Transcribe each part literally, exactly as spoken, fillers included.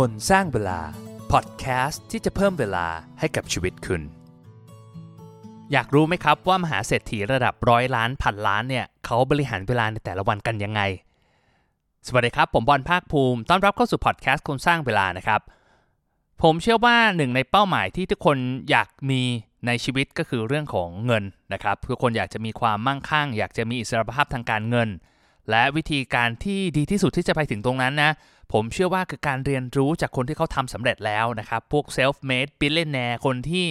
คนสร้างเวลาพอดแคสต์ที่จะเพิ่มเวลาให้กับชีวิตคุณอยากรู้ไหมครับว่ามหาเศรษฐีระดับร้อยล้านพันล้านเนี่ยเขาบริหารเวลาในแต่ละวันกันยังไงสวัสดีครับผมบอลภาคภูมิต้อนรับเข้าสู่พอดแคสต์คนสร้างเวลานะครับผมเชื่อว่าหนึ่งในเป้าหมายที่ทุกคนอยากมีในชีวิตก็คือเรื่องของเงินนะครับทุกคนอยากจะมีความมั่งคั่งอยากจะมีอิสรภาพทางการเงินและวิธีการที่ดีที่สุดที่จะไปถึงตรงนั้นนะผมเชื่อว่าคือการเรียนรู้จากคนที่เขาทำสำเร็จแล้วนะครับพวก self-made billionaire คนที่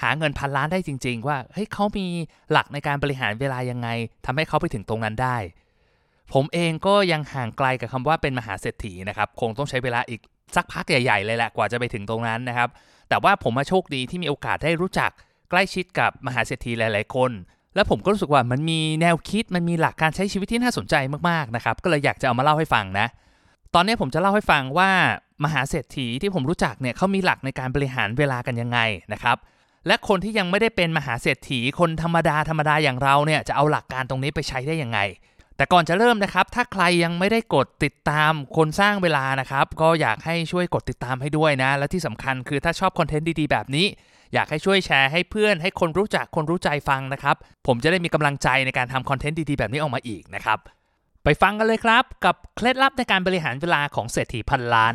หาเงินพันล้านได้จริงๆว่าเฮ้ยเขามีหลักในการบริหารเวลายังไงทำให้เขาไปถึงตรงนั้นได้ผมเองก็ยังห่างไกลกับคำว่าเป็นมหาเศรษฐีนะครับคงต้องใช้เวลาอีกสักพักใหญ่ๆเลยแหละกว่าจะไปถึงตรงนั้นนะครับแต่ว่าผมมาโชคดีที่มีโอกาสได้รู้จักใกล้ชิดกับมหาเศรษฐีหลายๆคนแล้วผมก็รู้สึกว่ามันมีแนวคิดมันมีหลักการใช้ชีวิตที่น่าสนใจมากๆนะครับก็เลยอยากจะเอามาเล่าให้ฟังนะตอนนี้ผมจะเล่าให้ฟังว่ามหาเศรษฐีที่ผมรู้จักเนี่ยเขามีหลักในการบริหารเวลากันยังไงนะครับและคนที่ยังไม่ได้เป็นมหาเศรษฐีคนธรรมดาธรรมดาอย่างเราเนี่ยจะเอาหลักการตรงนี้ไปใช้ได้ยังไงแต่ก่อนจะเริ่มนะครับถ้าใครยังไม่ได้กดติดตามคนสร้างเวลานะครับก็อยากให้ช่วยกดติดตามให้ด้วยนะและที่สำคัญคือถ้าชอบคอนเทนต์ดีๆแบบนี้อยากให้ช่วยแชร์ให้เพื่อนให้คนรู้จักคนรู้ใจฟังนะครับผมจะได้มีกำลังใจในการทำคอนเทนต์ดีๆแบบนี้ออกมาอีกนะครับไปฟังกันเลยครับกับเคล็ดลับในการบริหารเวลาของเศรษฐีพันล้าน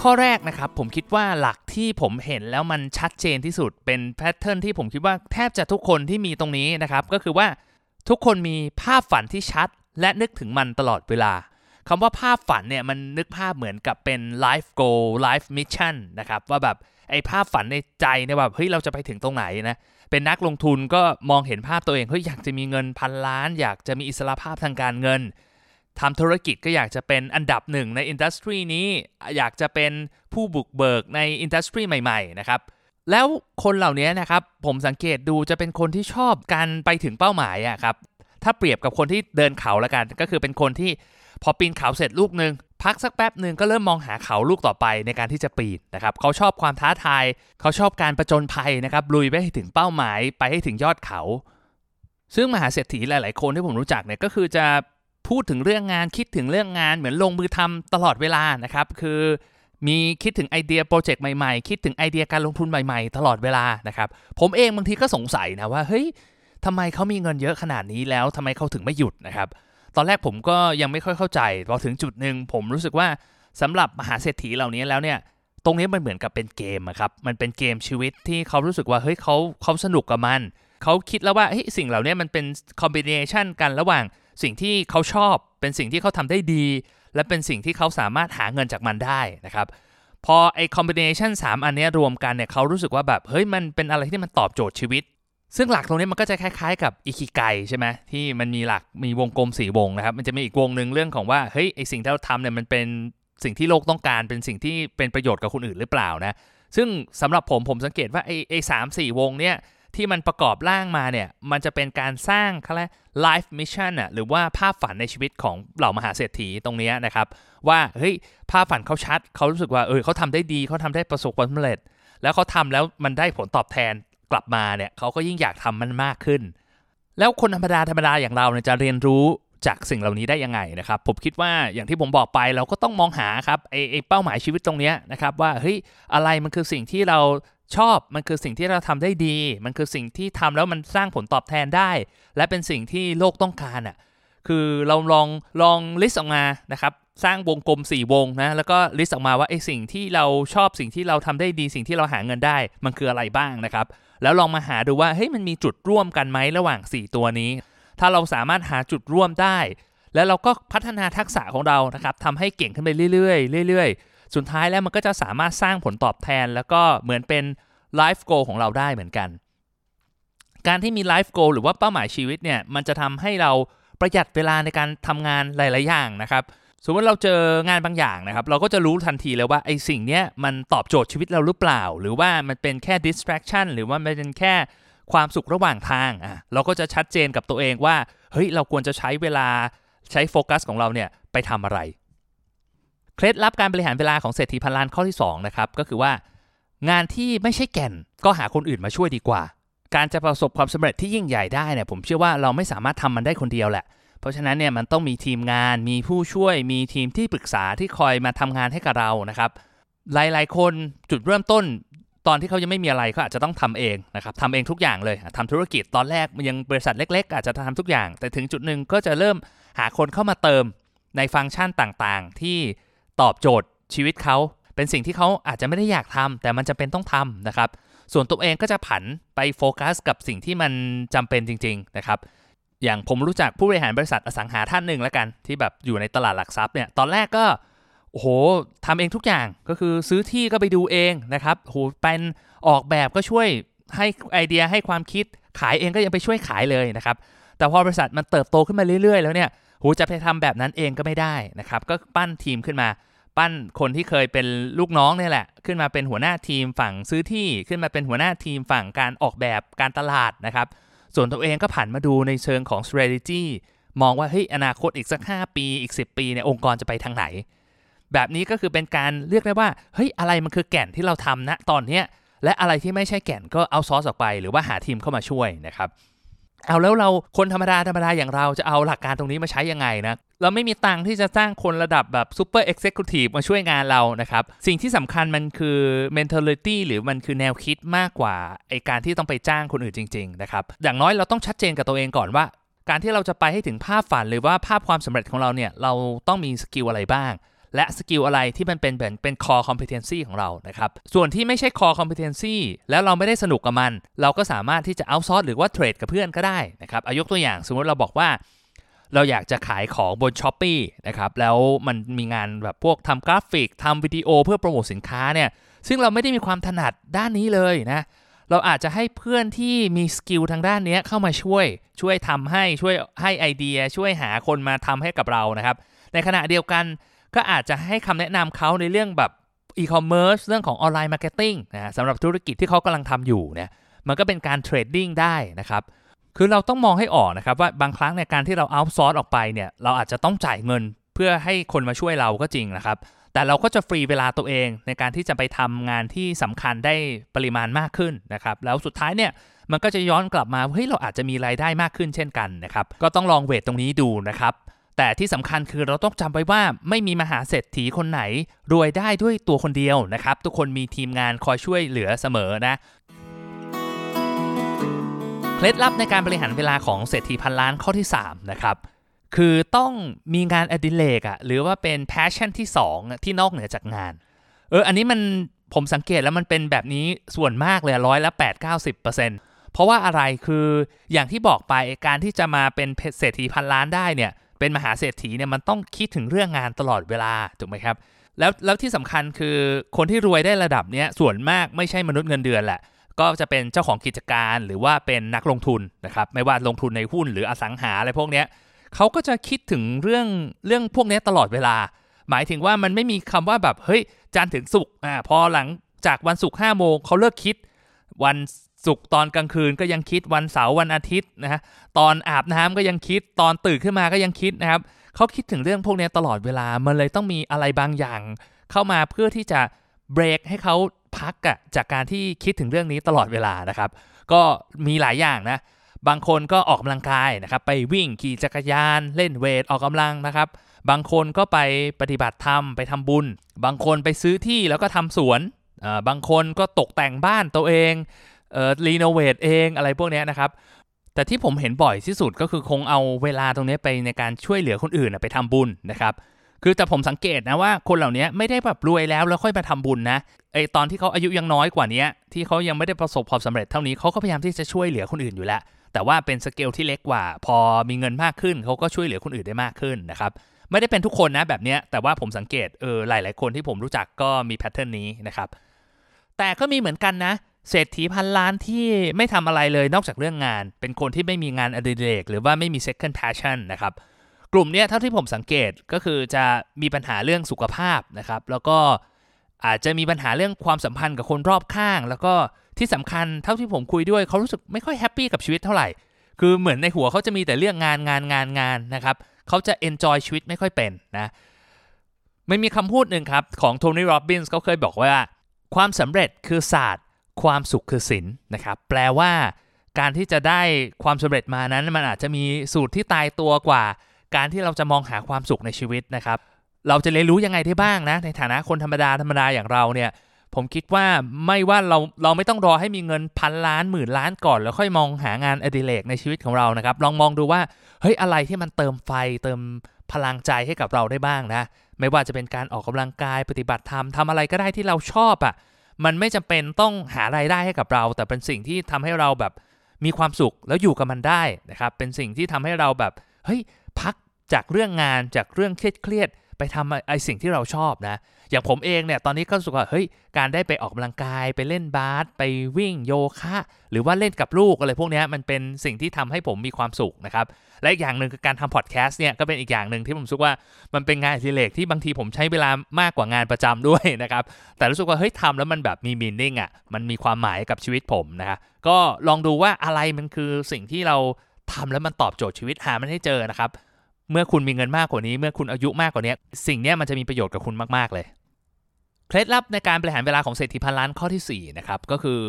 ข้อแรกนะครับผมคิดว่าหลักที่ผมเห็นแล้วมันชัดเจนที่สุดเป็นแพทเทิร์นที่ผมคิดว่าแทบจะทุกคนที่มีตรงนี้นะครับก็คือว่าทุกคนมีภาพฝันที่ชัดและนึกถึงมันตลอดเวลาคำว่าภาพฝันเนี่ยมันนึกภาพเหมือนกับเป็น life goal life mission นะครับว่าแบบไอ้ภาพฝันในใจเนี่ยแบบเฮ้ยเราจะไปถึงตรงไหนนะเป็นนักลงทุนก็มองเห็นภาพตัวเองเฮ้ยอยากจะมีเงินพันล้านอยากจะมีอิสรภาพทางการเงินทำธุรกิจก็อยากจะเป็นอันดับหนึ่งในอินดัสทรีนี้อยากจะเป็นผู้บุกเบิกในอินดัสทรีใหม่ๆนะครับแล้วคนเหล่านี้นะครับผมสังเกตดูจะเป็นคนที่ชอบการไปถึงเป้าหมายอะครับถ้าเปรียบกับคนที่เดินเขาละกันก็คือเป็นคนที่พอปีนเขาเสร็จลูกนึงพักสักแป๊บนึงก็เริ่มมองหาเขาลูกต่อไปในการที่จะปีนนะครับเขาชอบความท้าทายเขาชอบการประจนภัยนะครับลุยไปให้ถึงเป้าหมายไปให้ถึงยอดเขาซึ่งมหาเศรษฐีหลายๆคนที่ผมรู้จักเนี่ยก็คือจะพูดถึงเรื่องงานคิดถึงเรื่องงานเหมือนลงมือทำตลอดเวลานะครับคือมีคิดถึงไอเดียโปรเจกต์ใหม่ๆคิดถึงไอเดียการลงทุนใหม่ๆตลอดเวลานะครับผมเองบางทีก็สงสัยนะว่าเฮ้ยทำไมเขามีเงินเยอะขนาดนี้แล้วทำไมเขาถึงไม่หยุดนะครับตอนแรกผมก็ยังไม่ค่อยเข้าใจพอถึงจุดหนึ่งผมรู้สึกว่าสำหรับมหาเศรษฐีเหล่านี้แล้วเนี่ยตรงนี้มันเหมือนกับเป็นเกมอะครับมันเป็นเกมชีวิตที่เขารู้สึกว่าเฮ้ยเขาเขาสนุกกับมันเขาคิดแล้วว่าเฮ้ยสิ่งเหล่านี้มันเป็นคอมบิเนชันกันระหว่างสิ่งที่เขาชอบเป็นสิ่งที่เขาทำได้ดีและเป็นสิ่งที่เขาสามารถหาเงินจากมันได้นะครับพอไอ้คอมบิเนชันสามอันนี้รวมกันเนี่ยเขารู้สึกว่าแบบเฮ้ยมันเป็นอะไรที่มันตอบโจทย์ชีวิตซึ่งหลักตรงนี้มันก็จะคล้ายๆกับอิคิไกใช่ไหมที่มันมีหลักมีวงกลมสี่วงนะครับมันจะมีอีกวงหนึ่งเรื่องของว่าเฮ้ยไอสิ่งที่เราทำเนี่ยมันเป็นสิ่งที่โลกต้องการเป็นสิ่งที่เป็นประโยชน์กับคนอื่นหรือเปล่านะซึ่งสำหรับผมผมสังเกตว่าไอไอสามสี่วงเนี่ยที่มันประกอบร่างมาเนี่ยมันจะเป็นการสร้างเขาเรียก life mission อะหรือว่าภาพฝันในชีวิตของเหล่ามหาเศรษฐีตรงนี้นะครับว่าเฮ้ยภาพฝันเขาชัดเขารู้สึกว่าเออเขาทำได้ดีเขาทำได้ประสบความสำเร็จแล้วเขาทำแล้วมันได้ผลตอบแทนกลับมาเนี่ยเขาก็ยิ่งอยากทำมันมากขึ้นแล้วคนธรรมดาธรรมดาอย่างเราเนี่ยจะเรียนรู้จากสิ่งเหล่านี้ได้ยังไงนะครับผมคิดว่าอย่างที่ผมบอกไปเราก็ต้องมองหาครับไอ้ไอ้เป้าหมายชีวิตตรงเนี้ยนะครับว่าเฮ้ยอะไรมันคือสิ่งที่เราชอบมันคือสิ่งที่เราทำได้ดีมันคือสิ่งที่ทำแล้วมันสร้างผลตอบแทนได้และเป็นสิ่งที่โลกต้องการอ่ะคือเราลองลองลิสต์ออกมานะครับสร้างวงกลมสี่วงนะแล้วก็ลิสต์ออกมาว่าไอ้สิ่งที่เราชอบสิ่งที่เราทำได้ดีสิ่งที่เราหาเงินได้มันคืออะไรบ้างนะครับแล้วลองมาหาดูว่าเฮ้ยมันมีจุดร่วมกันไหมระหว่างสี่ตัวนี้ถ้าเราสามารถหาจุดร่วมได้แล้วเราก็พัฒนาทักษะของเรานะครับทำให้เก่งขึ้นไปเรื่อยๆเรื่อยๆสุดท้ายแล้วมันก็จะสามารถสร้างผลตอบแทนแล้วก็เหมือนเป็นไลฟ์โกลของเราได้เหมือนกันการที่มีไลฟ์โกลหรือว่าเป้าหมายชีวิตเนี่ยมันจะทำให้เราประหยัดเวลาในการทำงานหลายๆอย่างนะครับสมมติเราเจองานบางอย่างนะครับเราก็จะรู้ทันทีเลยว่าไอ้สิ่งเนี้ยมันตอบโจทย์ชีวิตเราหรือเปล่าหรือว่ามันเป็นแค่ distraction หรือว่ามันเป็นแค่ความสุขระหว่างทางอ่ะเราก็จะชัดเจนกับตัวเองว่าเฮ้ยเราควรจะใช้เวลาใช้โฟกัสของเราเนี่ยไปทำอะไรเคล็ดลับการบริหารเวลาของเศรษฐีพันล้านข้อที่สองนะครับก็คือว่างานที่ไม่ใช่แก่นก็หาคนอื่นมาช่วยดีกว่าการจะประสบความสำเร็จที่ยิ่งใหญ่ได้เนี่ยผมเชื่อว่าเราไม่สามารถทำมันได้คนเดียวแหละ เพราะฉะนั้นเนี่ยมันต้องมีทีมงานมีผู้ช่วยมีทีมที่ปรึกษาที่คอยมาทำงานให้กับเรานะครับหลายๆคนจุดเริ่มต้นตอนที่เขายังไม่มีอะไรเขาอาจจะต้องทำเองนะครับทำเองทุกอย่างเลยทำธุรกิจตอนแรกยังบริษัทเล็กๆอาจจะทำทุกอย่างแต่ถึงจุดนึงก็จะเริ่มหาคนเข้ามาเติมในฟังก์ชันต่างๆที่ตอบโจทย์ชีวิตเขาเป็นสิ่งที่เขาอาจจะไม่ได้อยากทำแต่มันจำเป็นต้องทำนะครับส่วนตัวเองก็จะผันไปโฟกัสกับสิ่งที่มันจำเป็นจริงๆนะครับอย่างผมรู้จักผู้บริหารบริษัทอสังหาท่านหนึ่งแล้วกันที่แบบอยู่ในตลาดหลักทรัพย์เนี่ยตอนแรกก็โอ้โหทำเองทุกอย่างก็คือซื้อที่ก็ไปดูเองนะครับโหเป็นออกแบบก็ช่วยให้ไอเดียให้ความคิดขายเองก็ยังไปช่วยขายเลยนะครับแต่พอบริษัทมันเติบโตขึ้นมาเรื่อยๆแล้วเนี่ยโหจะไปทำแบบนั้นเองก็ไม่ได้นะครับก็ปั้นทีมขึ้นมาปั้นคนที่เคยเป็นลูกน้องเนี่ยแหละขึ้นมาเป็นหัวหน้าทีมฝั่งซื้อที่ขึ้นมาเป็นหัวหน้าทีมฝั่งการออกแบบการตลาดนะครับส่วนตัวเองก็ผันมาดูในเชิงของ strategy มองว่าเฮ้ยอนาคตอีกสักห้าปีอีกสิบปีเนี่ยองค์กรจะไปทางไหนแบบนี้ก็คือเป็นการเรียกได้ว่าเฮ้ยอะไรมันคือแก่นที่เราทำนะตอนนี้และอะไรที่ไม่ใช่แก่นก็เอาซอสออกไปหรือว่าหาทีมเข้ามาช่วยนะครับเอาแล้วเราคนธรรมดาธรรมดาอย่างเราจะเอาหลักการตรงนี้มาใช้ยังไงนะเราไม่มีตังค์ที่จะจ้างคนระดับแบบ super executive มาช่วยงานเรานะครับสิ่งที่สำคัญมันคือ mentality หรือมันคือแนวคิดมากกว่าไอการที่ต้องไปจ้างคนอื่นจริงๆนะครับอย่างน้อยเราต้องชัดเจนกับตัวเองก่อนว่าการที่เราจะไปให้ถึงภาพฝันหรือว่าภาพความสำเร็จของเราเนี่ยเราต้องมีสกิลอะไรบ้างและสกิลอะไรที่มันเป็นแบบเป็น core competency ของเรานะครับส่วนที่ไม่ใช่ core competency แล้วเราไม่ได้สนุกกับมันเราก็สามารถที่จะ outsource หรือว่าเทรดกับเพื่อนก็ได้นะครับเอายกตัวอย่างสมมติเราบอกว่าเราอยากจะขายของบน Shopee นะครับแล้วมันมีงานแบบพวกทำกราฟิกทำวิดีโอเพื่อโปรโมทสินค้าเนี่ยซึ่งเราไม่ได้มีความถนัดด้านนี้เลยนะเราอาจจะให้เพื่อนที่มีสกิลทางด้านนี้เข้ามาช่วยช่วยทำให้ช่วยให้ไอเดียช่วยหาคนมาทำให้กับเรานะครับในขณะเดียวกันก็อาจจะให้คำแนะนำเขาในเรื่องแบบอีคอมเมิร์ซเรื่องของออนไลน์มาร์เก็ตติ้งนะสำหรับธุรกิจที่เขากำลังทำอยู่เนี่ยมันก็เป็นการเทรดดิ้งได้นะครับคือเราต้องมองให้ออกนะครับว่าบางครั้งในการที่เราเอาซอร์สออกไปเนี่ยเราอาจจะต้องจ่ายเงินเพื่อให้คนมาช่วยเราก็จริงนะครับแต่เราก็จะฟรีเวลาตัวเองในการที่จะไปทำงานที่สำคัญได้ปริมาณมากขึ้นนะครับแล้วสุดท้ายเนี่ยมันก็จะย้อนกลับมาเฮ้ยเราอาจจะมีรายได้มากขึ้นเช่นกันนะครับก็ต้องลองเวทตรงนี้ดูนะครับแต่ที่สำคัญคือเราต้องจำไว้ว่าไม่มีมหาเศรษฐีคนไหนรวยได้ด้วยตัวคนเดียวนะครับทุกคนมีทีมงานคอยช่วยเหลือเสมอนะเคล็ดลับในการบริหารเวลาของเศรษฐีพันล้านข้อที่สามนะครับคือต้องมีงานอดิเรกอ่ะหรือว่าเป็นแพชชั่นที่สองที่นอกเหนือจากงานเอออันนี้มันผมสังเกตแล้วมันเป็นแบบนี้ส่วนมากเลยร้อยละ แปดสิบเก้าสิบเปอร์เซ็นต์เพราะว่าอะไรคืออย่างที่บอกไปการที่จะมาเป็นเศรษฐีพันล้านได้เนี่ยเป็นมหาเศรษฐีเนี่ยมันต้องคิดถึงเรื่องงานตลอดเวลาถูกไหมครับแล้วแล้วที่สำคัญคือคนที่รวยได้ระดับเนี้ยส่วนมากไม่ใช่มนุษย์เงินเดือนแหละก็จะเป็นเจ้าของกิจการหรือว่าเป็นนักลงทุนนะครับไม่ว่าลงทุนในหุ้นหรืออสังหาอะไรพวกเนี้ยเขาก็จะคิดถึงเรื่องเรื่องพวกนี้ตลอดเวลาหมายถึงว่ามันไม่มีคำว่าแบบเฮ้ยจันทร์ถึงศุกร์อ่าพอหลังจากวันศุกร์ห้าโมงเขาเลิกคิดวันศุกร์ตอนกลางคืนก็ยังคิดวันเสาร์วันอาทิตย์นะฮะตอนอาบน้ำก็ยังคิดตอนตื่นขึ้นมาก็ยังคิดนะครับเขาคิดถึงเรื่องพวกนี้ตลอดเวลามันเลยต้องมีอะไรบางอย่างเข้ามาเพื่อที่จะเบรกให้เขาพักอะจากการที่คิดถึงเรื่องนี้ตลอดเวลานะครับก็มีหลายอย่างนะบางคนก็ออกกำลังกายนะครับไปวิ่งขี่จักรยานเล่นเวทออกกำลังนะครับบางคนก็ไปปฏิบัติธรรมไปทำบุญบางคนไปซื้อที่แล้วก็ทำสวนอ่าบางคนก็ตกแต่งบ้านตัวเองเอ่อรีโนเวทเองอะไรพวกนี้นะครับแต่ที่ผมเห็นบ่อยที่สุดก็คือคงเอาเวลาตรงนี้ไปในการช่วยเหลือคนอื่นนะไปทำบุญนะครับคือแต่ผมสังเกตนะว่าคนเหล่านี้ไม่ได้แบบรวยแล้วแล้วค่อยมาทำบุญนะไอตอนที่เขาอายุยังน้อยกว่านี้ที่เขายังไม่ได้ประสบความสำเร็จเท่านี้เขาก็พยายามที่จะช่วยเหลือคนอื่นอยู่แล้วแต่ว่าเป็นสเกลที่เล็กกว่าพอมีเงินมากขึ้นเขาก็ช่วยเหลือคนอื่นได้มากขึ้นนะครับไม่ได้เป็นทุกคนนะแบบนี้แต่ว่าผมสังเกตเออหลายๆคนที่ผมรู้จักก็มีแพทเทิร์นนี้นะครับแต่ก็มีเหมือนกันนะเศรษฐีพันล้านที่ไม่ทำอะไรเลยนอกจากเรื่องงานเป็นคนที่ไม่มีงานอดิเรกหรือว่าไม่มี second passion นะครับกลุ่มเนี้ยเท่าที่ผมสังเกตก็คือจะมีปัญหาเรื่องสุขภาพนะครับแล้วก็อาจจะมีปัญหาเรื่องความสัมพันธ์กับคนรอบข้างแล้วก็ที่สำคัญเท่าที่ผมคุยด้วยเขารู้สึกไม่ค่อยแฮปปี้กับชีวิตเท่าไหร่คือเหมือนในหัวเขาจะมีแต่เรื่องงานงานงานงานนะครับเขาจะ enjoy ชีวิตไม่ค่อยเป็นนะไม่มีคำพูดหนึ่งครับของโทนี่โรบินส์เขาเคยบอกว่าความสำเร็จคือศาสตร์ความสุขคือศิลป์นะครับแปลว่า การที่จะได้ความสำเร็จมานั้นมันอาจจะมีสูตรที่ตายตัวกว่าการที่เราจะมองหาความสุขในชีวิตนะครับเราจะเรียนรู้ยังไงได้บ้างนะในฐานะคนธรรมดาธรรมดาอย่างเราเนี่ยผมคิดว่าไม่ว่าเราเราไม่ต้องรอให้มีเงินพันล้านหมื่นล้านก่อนแล้วค่อยมองหางานอดิเรกในชีวิตของเรานะครับลองมองดูว่าเฮ้ยอะไรที่มันเติมไฟเติมพลังใจให้กับเราได้บ้างนะไม่ว่าจะเป็นการออกกำลังกายปฏิบัติธรรมทำอะไรก็ได้ที่เราชอบอ่ะมันไม่จำเป็นต้องหารายได้ให้กับเราแต่เป็นสิ่งที่ทำให้เราแบบมีความสุขแล้วอยู่กับมันได้นะครับเป็นสิ่งที่ทำให้เราแบบเฮ้ยพักจากเรื่องงานจากเรื่องเครียดไปทำไอสิ่งที่เราชอบนะอย่างผมเองเนี่ยตอนนี้ก็รู้สึกว่าเฮ้ยการได้ไปออกกำลังกายไปเล่นบาสไปวิ่งโยคะหรือว่าเล่นกับลูกอะไรพวกนี้มันเป็นสิ่งที่ทำให้ผมมีความสุขนะครับและอีกอย่างหนึ่งคือการทำพอดแคสต์เนี่ยก็เป็นอีกอย่างหนึ่งที่ผมรู้สึกว่ามันเป็นงานอดิเรกที่บางทีผมใช้เวลามากกว่างานประจำด้วยนะครับแต่รู้สึกว่าเฮ้ยทำแล้วมันแบบมีมีนิ่งอ่ะมันมีความหมายกับชีวิตผมนะก็ลองดูว่าอะไรมันคือสิ่งที่เราทำแล้วมันตอบโจทย์ชีวิตหามันให้เจอนะครับเมื่อคุณมีเงินมากกว่านี้เมื่อคุณอายุมากกว่านี้สิ่งนี้มันจะมีประโยชน์กับคุณมากๆเลยเคล็ดลับในการบริหารเวลาของเศรษฐีพันล้านข้อที่สี่นะครับก็คือ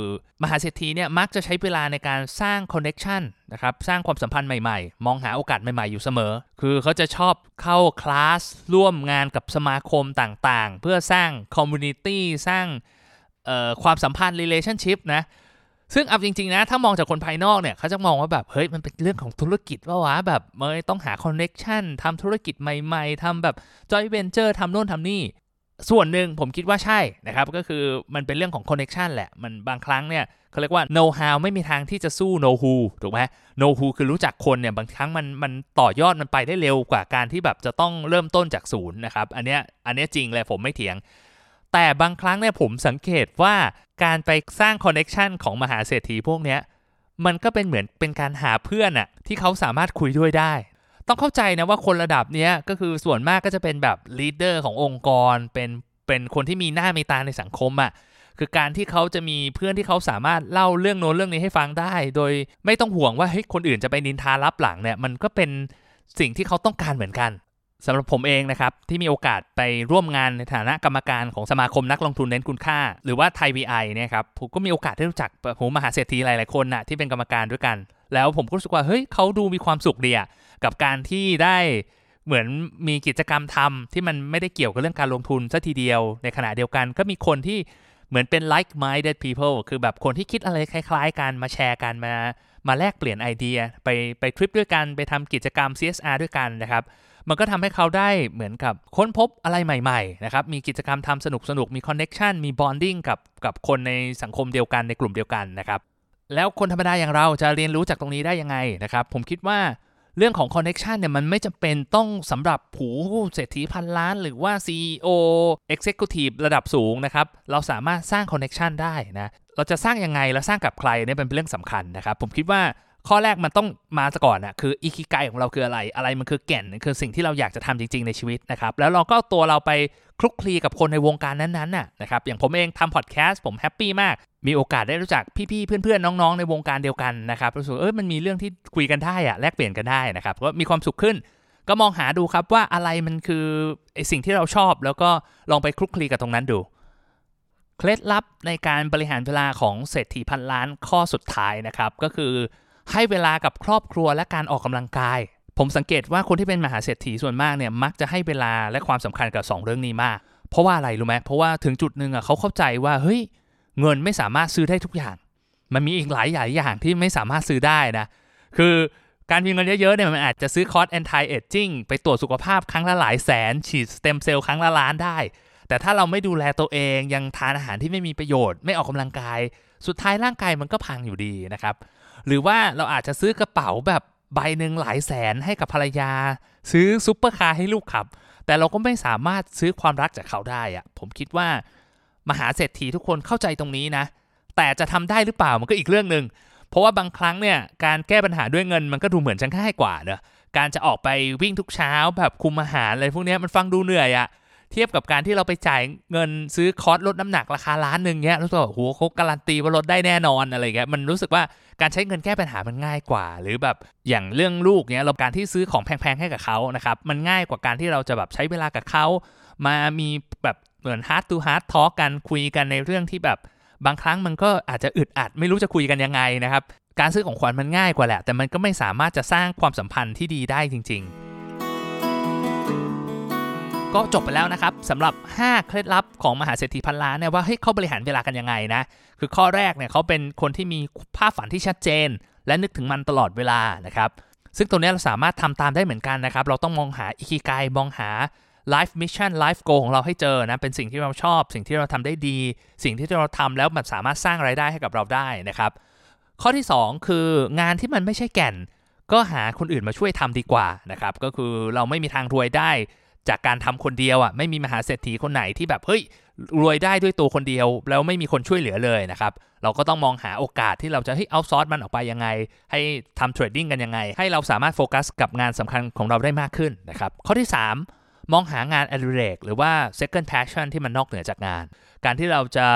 มหาเศรษฐีเนี่ยมักจะใช้เวลาในการสร้างคอนเนคชั่นนะครับสร้างความสัมพันธ์ใหม่ๆมองหาโอกาสใหม่ๆอยู่เสมอคือเขาจะชอบเข้าคลาสร่วมงานกับสมาคมต่างๆเพื่อสร้างคอมมูนิตี้สร้างความสัมพันธ์ relationship นะซึ่งเอาจริงๆนะถ้ามองจากคนภายนอกเนี่ยเขาจะมองว่าแบบเฮ้ยมันเป็นเรื่องของธุรกิจว่าวะแบบเอ้ยต้องหาคอนเนคชั่นทำธุรกิจใหม่ๆทำแบบจอยเวนเจอร์ทำโน่นทำนี่ส่วนหนึ่งผมคิดว่าใช่นะครับก็คือมันเป็นเรื่องของคอนเนคชั่นแหละมันบางครั้งเนี่ยเขาเรียกว่า know how ไม่มีทางที่จะสู้ know who ถูกไหม know who คือรู้จักคนเนี่ยบางครั้งมันมันต่อยอดมันไปได้เร็วกว่าการที่แบบจะต้องเริ่มต้นจากศูนย์นะครับอันเนี้ยอันเนี้ยจริงเลยผมไม่เถียงแต่บางครั้งเนี่ยผมสังเกตว่าการไปสร้างคอนเนคชันของมหาเศรษฐีพวกเนี้ยมันก็เป็นเหมือนเป็นการหาเพื่อนอะที่เขาสามารถคุยด้วยได้ต้องเข้าใจนะว่าคนระดับเนี้ยก็คือส่วนมากก็จะเป็นแบบลีดเดอร์ขององค์กรเป็นเป็นคนที่มีหน้ามีตาในสังคมอะคือการที่เขาจะมีเพื่อนที่เขาสามารถเล่าเรื่องโน้นเรื่องนี้ให้ฟังได้โดยไม่ต้องห่วงว่าเฮ้ยคนอื่นจะไปนินทาลับหลังเนี่ยมันก็เป็นสิ่งที่เขาต้องการเหมือนกันสำหรับผมเองนะครับที่มีโอกาสไปร่วมงานในฐานะกรรมการของสมาคมนักลงทุนเน้นคุณค่าหรือว่าไทย วี ไอ เนี่ยครับผมก็มีโอกาสได้รู้จักผู้มหาเศรษฐีหลายๆคนนะที่เป็นกรรมการด้วยกันแล้วผมก็รู้สึกว่าเฮ้ยเขาดูมีความสุขดีอ่ะกับการที่ได้เหมือนมีกิจกรรมทำที่มันไม่ได้เกี่ยวกับเรื่องการลงทุนซะทีเดียวในขณะเดียวกันก็มีคนที่เหมือนเป็น like minded people คือแบบคนที่คิดอะไรคล้ายๆกันมาแชร์กันมามาแลกเปลี่ยนไอเดียไปไปทริปด้วยกันไปทำกิจกรรม ซี เอส อาร์ ด้วยกันนะครับมันก็ทำให้เขาได้เหมือนกับค้นพบอะไรใหม่ๆนะครับมีกิจกรรมทำสนุกๆมีคอนเนคชั่นมีบอนดิ้งกับกับคนในสังคมเดียวกันในกลุ่มเดียวกันนะครับแล้วคนธรรมดาอย่างเราจะเรียนรู้จากตรงนี้ได้ยังไงนะครับผมคิดว่าเรื่องของคอนเนคชั่นเนี่ยมันไม่จำเป็นต้องสำหรับผู้เศรษฐีพันล้านหรือว่า ซี อี โอ Executive ระดับสูงนะครับเราสามารถสร้างคอนเนคชั่นได้นะเราจะสร้างยังไงแล้วสร้างกับใครเนี่ยเป็นเรื่องสำคัญนะครับผมคิดว่าข้อแรกมันต้องมาซะก่อนนะคืออิคิไกของเราคืออะไรอะไรมันคือแก่นคือสิ่งที่เราอยากจะทำจริงๆในชีวิตนะครับแล้วเราก็เอาตัวเราไปคลุกคลีกับคนในวงการนั้นๆน่ะนะครับอย่างผมเองทำพอดแคสต์ผมแฮปปี้มากมีโอกาสได้รู้จักพี่ๆเพื่อนๆน้องๆในวงการเดียวกันนะครับรู้สึกเอ้ยมันมีเรื่องที่คุยกันได้อะแลกเปลี่ยนกันได้นะครับก็มีความสุขขึ้นก็มองหาดูครับว่าอะไรมันคือไอสิ่งที่เราชอบแล้วก็ลองไปคลุกคลีกับตรงนั้นดูเคล็ดลับในการบริหารเวลาของเศรษฐีพันล้านข้อสุดท้ายนะครับก็คือให้เวลากับครอบครัวและการออกกำลังกายผมสังเกตว่าคนที่เป็นมหาเศรษฐีส่วนมากเนี่ยมักจะให้เวลาและความสำคัญกับสองเรื่องนี้มากเพราะว่าอะไรรู้ไหมเพราะว่าถึงจุดนึงอ่ะเขาเข้าใจว่าเฮ้ยเงินไม่สามารถซื้อได้ทุกอย่างมันมีอีกหลายหลายอย่างที่ไม่สามารถซื้อได้นะคือการมีเงินเยอะๆเนี่ยมันอาจจะซื้อคอร์ส anti aging ไปตรวจสุขภาพครั้งละหลายแสนฉีดสเต็มเซลล์ครั้งละล้านได้แต่ถ้าเราไม่ดูแลตัวเองยังทานอาหารที่ไม่มีประโยชน์ไม่ออกกำลังกายสุดท้ายร่างกายมันก็พังอยู่ดีนะครับหรือว่าเราอาจจะซื้อกระเป๋าแบบใบหนึ่งหลายแสนให้กับภรรยาซื้อซุปเปอร์คาร์ให้ลูกขับแต่เราก็ไม่สามารถซื้อความรักจากเขาได้อะผมคิดว่ามหาเศรษฐีทุกคนเข้าใจตรงนี้นะแต่จะทำได้หรือเปล่ามันก็อีกเรื่องนึงเพราะว่าบางครั้งเนี่ยการแก้ปัญหาด้วยเงินมันก็ดูเหมือนจะง่ายกว่าเนอะการจะออกไปวิ่งทุกเช้าแบบคุมอาหารอะไรพวกนี้มันฟังดูเหนื่อยอะเทียบกับการที่เราไปจ่ายเงินซื้อคอร์สลดน้ำหนักราคาล้านหนึ่งเนี้ยรู้สึกว่าโหเขาการันตีว่าลดได้แน่นอนอะไรเงี้ยมันรู้สึกว่าการใช้เงินแก้ปัญหามันง่ายกว่าหรือแบบอย่างเรื่องลูกเนี้ยเราการที่ซื้อของแพงๆให้กับเขานะครับมันง่ายกว่าการที่เราจะแบบใช้เวลากับเขามามีแบบเหมือนฮาร์ททูฮาร์ททอล์กกันคุยกันในเรื่องที่แบบ บางครั้งมันก็อาจจะอึดอัดไม่รู้จะคุยกันยังไงนะครับการซื้อของขวัญมันง่ายกว่าแหละแต่มันก็ไม่สามารถจะสร้างความสัมพันธ์ที่ดีได้จริงๆก็จบไปแล้วนะครับสำหรับห้าเคล็ดลับของมหาเศรษฐีพันล้านเนี่ยว่าเฮ้ยเขาบริหารเวลากันยังไงนะคือข้อแรกเนี่ยเขาเป็นคนที่มีภาพฝันที่ชัดเจนและนึกถึงมันตลอดเวลานะครับซึ่งตัวนี้เราสามารถทำตามได้เหมือนกันนะครับเราต้องมองหาอิคิไกมองหาไลฟ์มิชชั่นไลฟ์โกของเราให้เจอนะเป็นสิ่งที่เราชอบสิ่งที่เราทำได้ดีสิ่งที่เราทำแล้วมันสามารถสร้างรายได้ให้กับเราได้นะครับข้อที่สองคืองานที่มันไม่ใช่แก่นก็หาคนอื่นมาช่วยทำดีกว่านะครับก็คือเราไม่มีทางรวยได้จากการทำคนเดียวอ่ะไม่มีมหาเศรษฐีคนไหนที่แบบเฮ้ยรวยได้ด้วยตัวคนเดียวแล้วไม่มีคนช่วยเหลือเลยนะครับเราก็ต้องมองหาโอกาสที่เราจะให้เอาซอร์สมันออกไปยังไงให้ทำเทรดดิ้งกันยังไงให้เราสามารถโฟกัสกับงานสำคัญของเราได้มากขึ้นนะครับข้อที่สามมองหางานอดิเรกหรือว่า second passion ที่มันนอกเหนือจากงานการที่เราจะ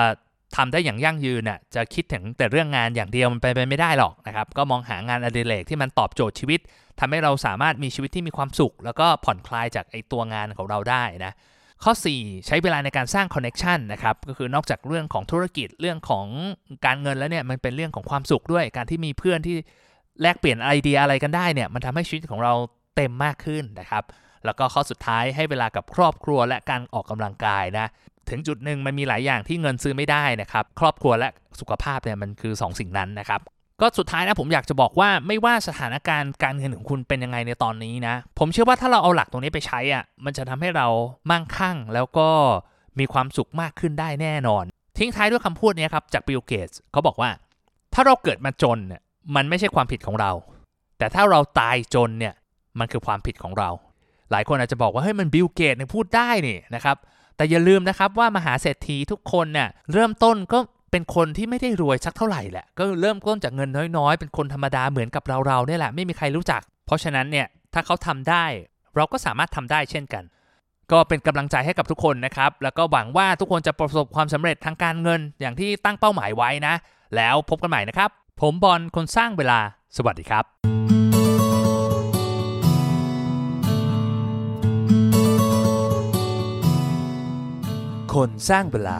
ทำได้อย่างยั่งยืนน่ะจะคิดถึงแต่เรื่องงานอย่างเดียวมันไปไปไม่ได้หรอกนะครับก็มองหางานอดิเรกที่มันตอบโจทย์ชีวิตทำให้เราสามารถมีชีวิตที่มีความสุขแล้วก็ผ่อนคลายจากไอ้ตัวงานของเราได้นะข้อสี่ใช้เวลาในการสร้างคอนเนคชันนะครับก็คือนอกจากเรื่องของธุรกิจเรื่องของการเงินแล้วเนี่ยมันเป็นเรื่องของความสุขด้วยการที่มีเพื่อนที่แลกเปลี่ยนไอเดียอะไรกันได้เนี่ยมันทำให้ชีวิตของเราเต็มมากขึ้นนะครับแล้วก็ข้อสุดท้ายให้เวลากับครอบครัวและการออกกำลังกายนะถึงจุดหนึ่งมันมีหลายอย่างที่เงินซื้อไม่ได้นะครับครอบครัวและสุขภาพเนี่ยมันคือสองสิ่งนั้นนะครับก็สุดท้ายนะผมอยากจะบอกว่าไม่ว่าสถานการณ์การเงินของคุณเป็นยังไงในตอนนี้นะผมเชื่อว่าถ้าเราเอาหลักตรงนี้ไปใช้อ่ะมันจะทำให้เรามั่งคั่งแล้วก็มีความสุขมากขึ้นได้แน่นอนทิ้งท้ายด้วยคำพูดนี้ครับจากบิลเกตส์เขาบอกว่าถ้าเราเกิดมาจนเนี่ยมันไม่ใช่ความผิดของเราแต่ถ้าเราตายจนเนี่ยมันคือความผิดของเราหลายคนอาจจะบอกว่าเฮ้ยมันบิลเกตส์เนี่ยพูดได้นี่นะครับแต่อย่าลืมนะครับว่ามหาเศรษฐีทุกคนเนี่ยเริ่มต้นก็เป็นคนที่ไม่ได้รวยสักเท่าไหร่แหละก็เริ่มต้นจากเงินน้อยๆเป็นคนธรรมดาเหมือนกับเราๆเนี่ยแหละไม่มีใครรู้จักเพราะฉะนั้นเนี่ยถ้าเขาทำได้เราก็สามารถทำได้เช่นกันก็เป็นกำลังใจให้กับทุกคนนะครับแล้วก็หวังว่าทุกคนจะประสบความสำเร็จทางการเงินอย่างที่ตั้งเป้าหมายไว้นะแล้วพบกันใหม่นะครับผมบอลคนสร้างเวลาสวัสดีครับคนสร้างเวลา